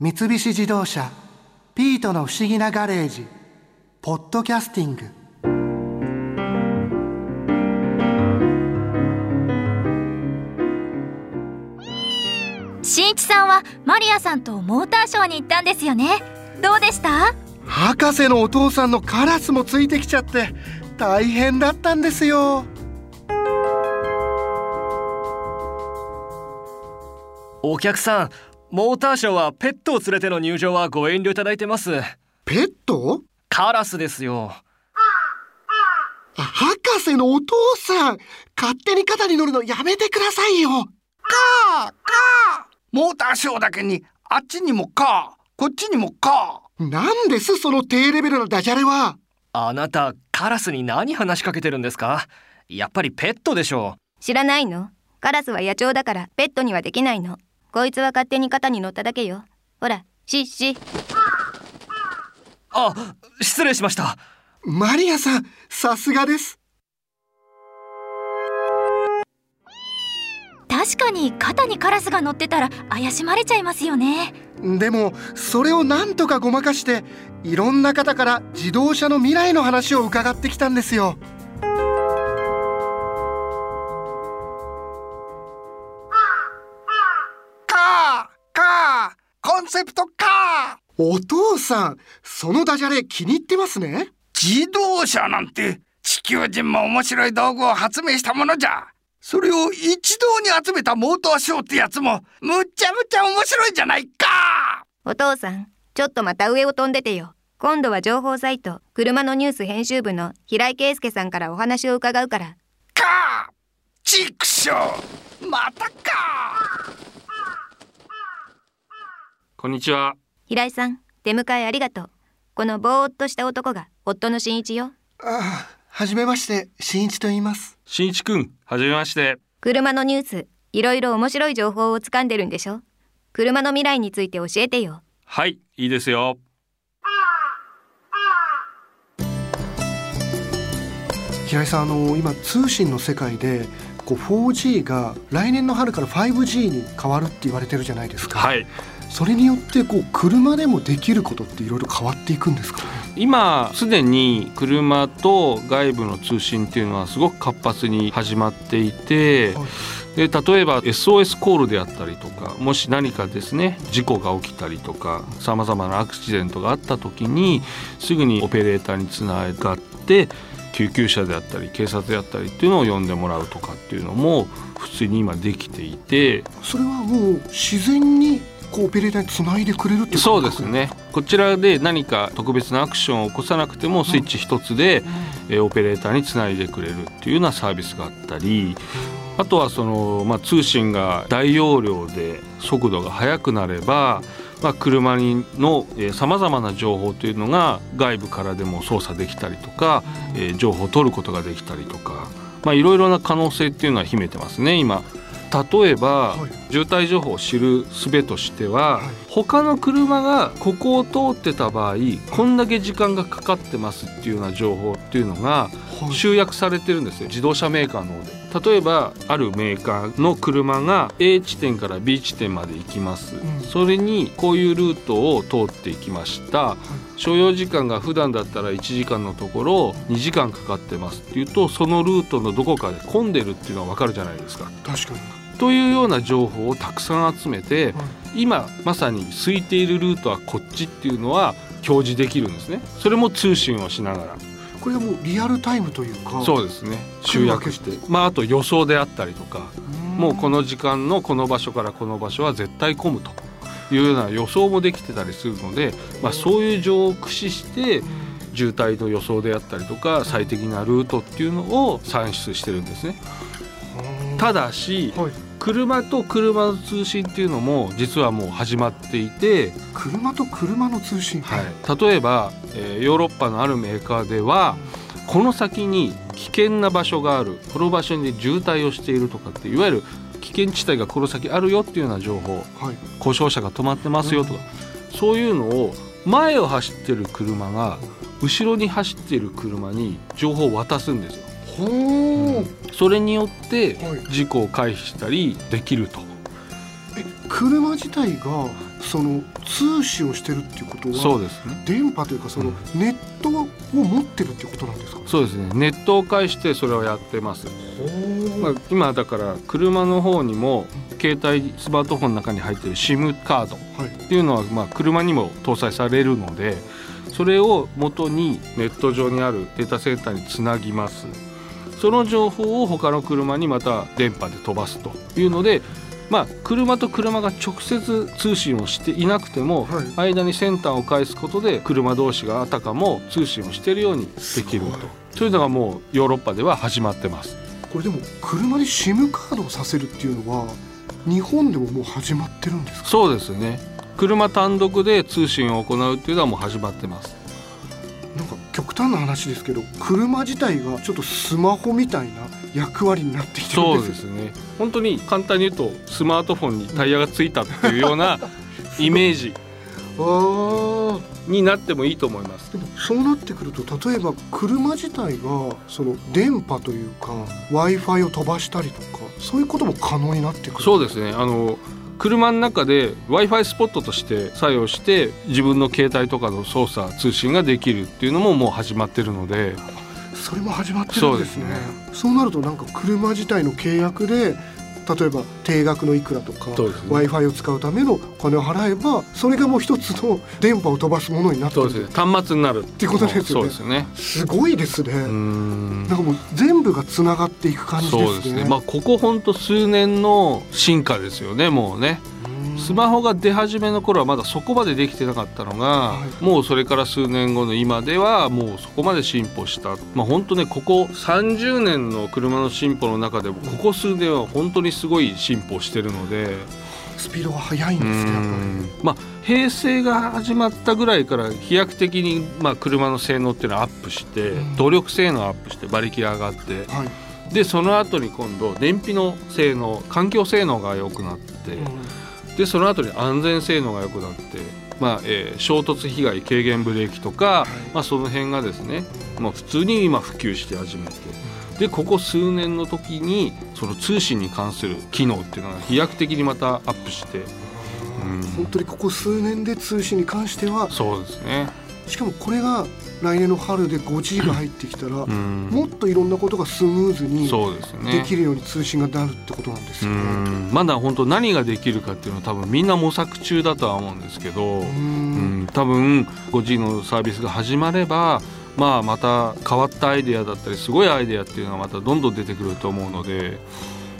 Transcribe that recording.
三菱自動車ピートの不思議なガレージポッドキャスティング。新一さんはマリアさんとモーターショーに行ったんですよね。どうでした？博士のお父さんのカラスもついてきちゃって大変だったんですよ。お客さん、モーターショーはペットを連れての入場はご遠慮いただいてます。ペット？カラスですよ。博士のお父さん、勝手に肩に乗るのやめてくださいよ。カーカー、モーターショーだけにあっちにもカーこっちにもカー。なんですその低レベルのダジャレは。あなた、カラスに何話しかけてるんですか？やっぱりペットでしょう。知らないの？カラスは野鳥だからペットにはできないの。こいつは勝手に肩に乗っただけよ。ほら、シッシッ。あ、失礼しました。マリアさん、さすがです。確かに肩にカラスが乗ってたら怪しまれちゃいますよね。でもそれをなんとかごまかして、いろんな方から自動車の未来の話を伺ってきたんですよ。カーカーコンセプトカー。お父さん、そのダジャレ気に入ってますね。自動車なんて地球人も面白い道具を発明したものじゃ。それを一堂に集めたモーターショーってやつもむちゃむちゃ面白いじゃないか。お父さん、ちょっとまた上を飛んでてよ。今度は情報サイト車のニュース編集部の平井圭介さんからお話を伺うから。かーチクショー、またか。こんにちは。平井さん、出迎えありがとう。このぼーっとした男が夫の新一よ。ああ、はじめまして、新一と言います。新一くん、はじめまして。車のニュース、いろいろ面白い情報をつかんでるんでしょ。車の未来について教えてよ。はい、いいですよ。平井さん、今通信の世界で4G が来年の春から 5G に変わるって言われてるじゃないですか。はい。それによって車でもできることっていろいろ変わっていくんですか？今すでに車と外部の通信っていうのはすごく活発に始まっていて、で例えば SOS コールであったりとか、もし何かですね事故が起きたりとかさまざまなアクシデントがあった時にすぐにオペレーターにつながって救急車であったり警察であったりっていうのを呼んでもらうとかっていうのも普通に今できていて、それはもう自然にオペレーターにつないでくれるってこと。そうですね。こちらで何か特別なアクションを起こさなくてもスイッチ一つで、オペレーターにつないでくれるっていうようなサービスがあったり、あとは通信が大容量で速度が速くなれば、車のさまざまな情報というのが外部からでも操作できたりとか、情報を取ることができたりとか、いろいろな可能性っていうのは秘めてますね今。例えば渋滞情報を知る術としては、他の車がここを通ってた場合こんだけ時間がかかってますっていうような情報っていうのが集約されてるんですよ、自動車メーカーの方で。例えばあるメーカーの車が A 地点から B 地点まで行きます、それにこういうルートを通っていきました、所要時間が普段だったら1時間のところ2時間かかってますっていうと、そのルートのどこかで混んでるっていうのは分かるじゃないですか。確かに。というような情報をたくさん集めて、今まさに空いているルートはこっちっていうのは表示できるんですね。それも通信をしながら。これはもうリアルタイムというか。そうですね、集約して、あと予想であったりとか、もうこの時間のこの場所からこの場所は絶対混むというような予想もできてたりするので、そういう情報を駆使して渋滞の予想であったりとか最適なルートっていうのを算出してるんですね。ただし、車と車の通信っていうのも実はもう始まっていて。車と車の通信、例えば、ヨーロッパのあるメーカーではこの先に危険な場所がある、この場所に渋滞をしているとかって、いわゆる危険地帯がこの先あるよっていうような情報、故障車が止まってますよとか、そういうのを前を走ってる車が後ろに走ってる車に情報を渡すんですよ。それによって事故を回避したりできると。車自体がその通信をしてるっていうことは、そうですね、電波というかそのネットを持ってるっていうことなんですか。そうですね、ネットを介してそれをやってます。まあ、今だから車の方にも携帯スマートフォンの中に入ってる SIM カードっていうのはまあ車にも搭載されるので、それを元にネット上にあるデータセンターにつなぎます。その情報を他の車にまた電波で飛ばすというので、まあ、車と車が直接通信をしていなくても、はい、間にセンターを介すことで車同士があたかも通信をしているようにできると、そういうのがもうヨーロッパでは始まってます。これでも車に SIM カードをさせるっていうのは日本でももう始まってるんですか。そうですね、車単独で通信を行うっていうのはもう始まってます。なんか極端な話ですけど、車自体がちょっとスマホみたいな役割になってきてるんです。そうですね、本当に簡単に言うとスマートフォンにタイヤがついたっていうようなイメージになってもいいと思います。でもそうなってくると、例えば車自体がその電波というか Wi-Fi を飛ばしたりとか、そういうことも可能になってくる。そうですね、車の中で Wi-Fi スポットとして作用して自分の携帯とかの操作通信ができるっていうのももう始まってるので。それも始まってるんですね。そうなるとなんか車自体の契約で例えば定額のいくらとか、ね、Wi-Fi を使うためのお金を払えばそれがもう一つの電波を飛ばすものになってる、ね、端末になるっていうことですよね。そうですね、すごいですね。なんかもう全部がつながっていく感じですね。そうですね、まあ、ここほんと数年の進化ですよね。もうね、スマホが出始めの頃はまだそこまでできてなかったのが、はい、もうそれから数年後の今ではもうそこまで進歩した。まあ本当ね、ここ30年の車の進歩の中でもここ数年は本当にすごい進歩してるので、スピードが速いんですね、やっぱり。まあ平成が始まったぐらいから飛躍的にまあ車の性能っていうのはアップして、動力性能アップして馬力が上がって、はい、でその後に今度燃費の性能、環境性能が良くなって。でその後に安全性能が良くなって、まあ衝突被害軽減ブレーキとか、まあ、その辺がですね、まあ、普通に今普及して始めて、でここ数年の時にその通信に関する機能っていうのが飛躍的にまたアップして、うん、本当にここ数年で通信に関してはそうですね。しかもこれが来年の春で 5G が入ってきたら、もっといろんなことがスムーズにできるように通信がなるってことなんですよね。まだ本当何ができるかっていうのは多分みんな模索中だとは思うんですけど、多分 5G のサービスが始まれば、まあ、また変わったアイデアだったりすごいアイデアっていうのがまたどんどん出てくると思うので、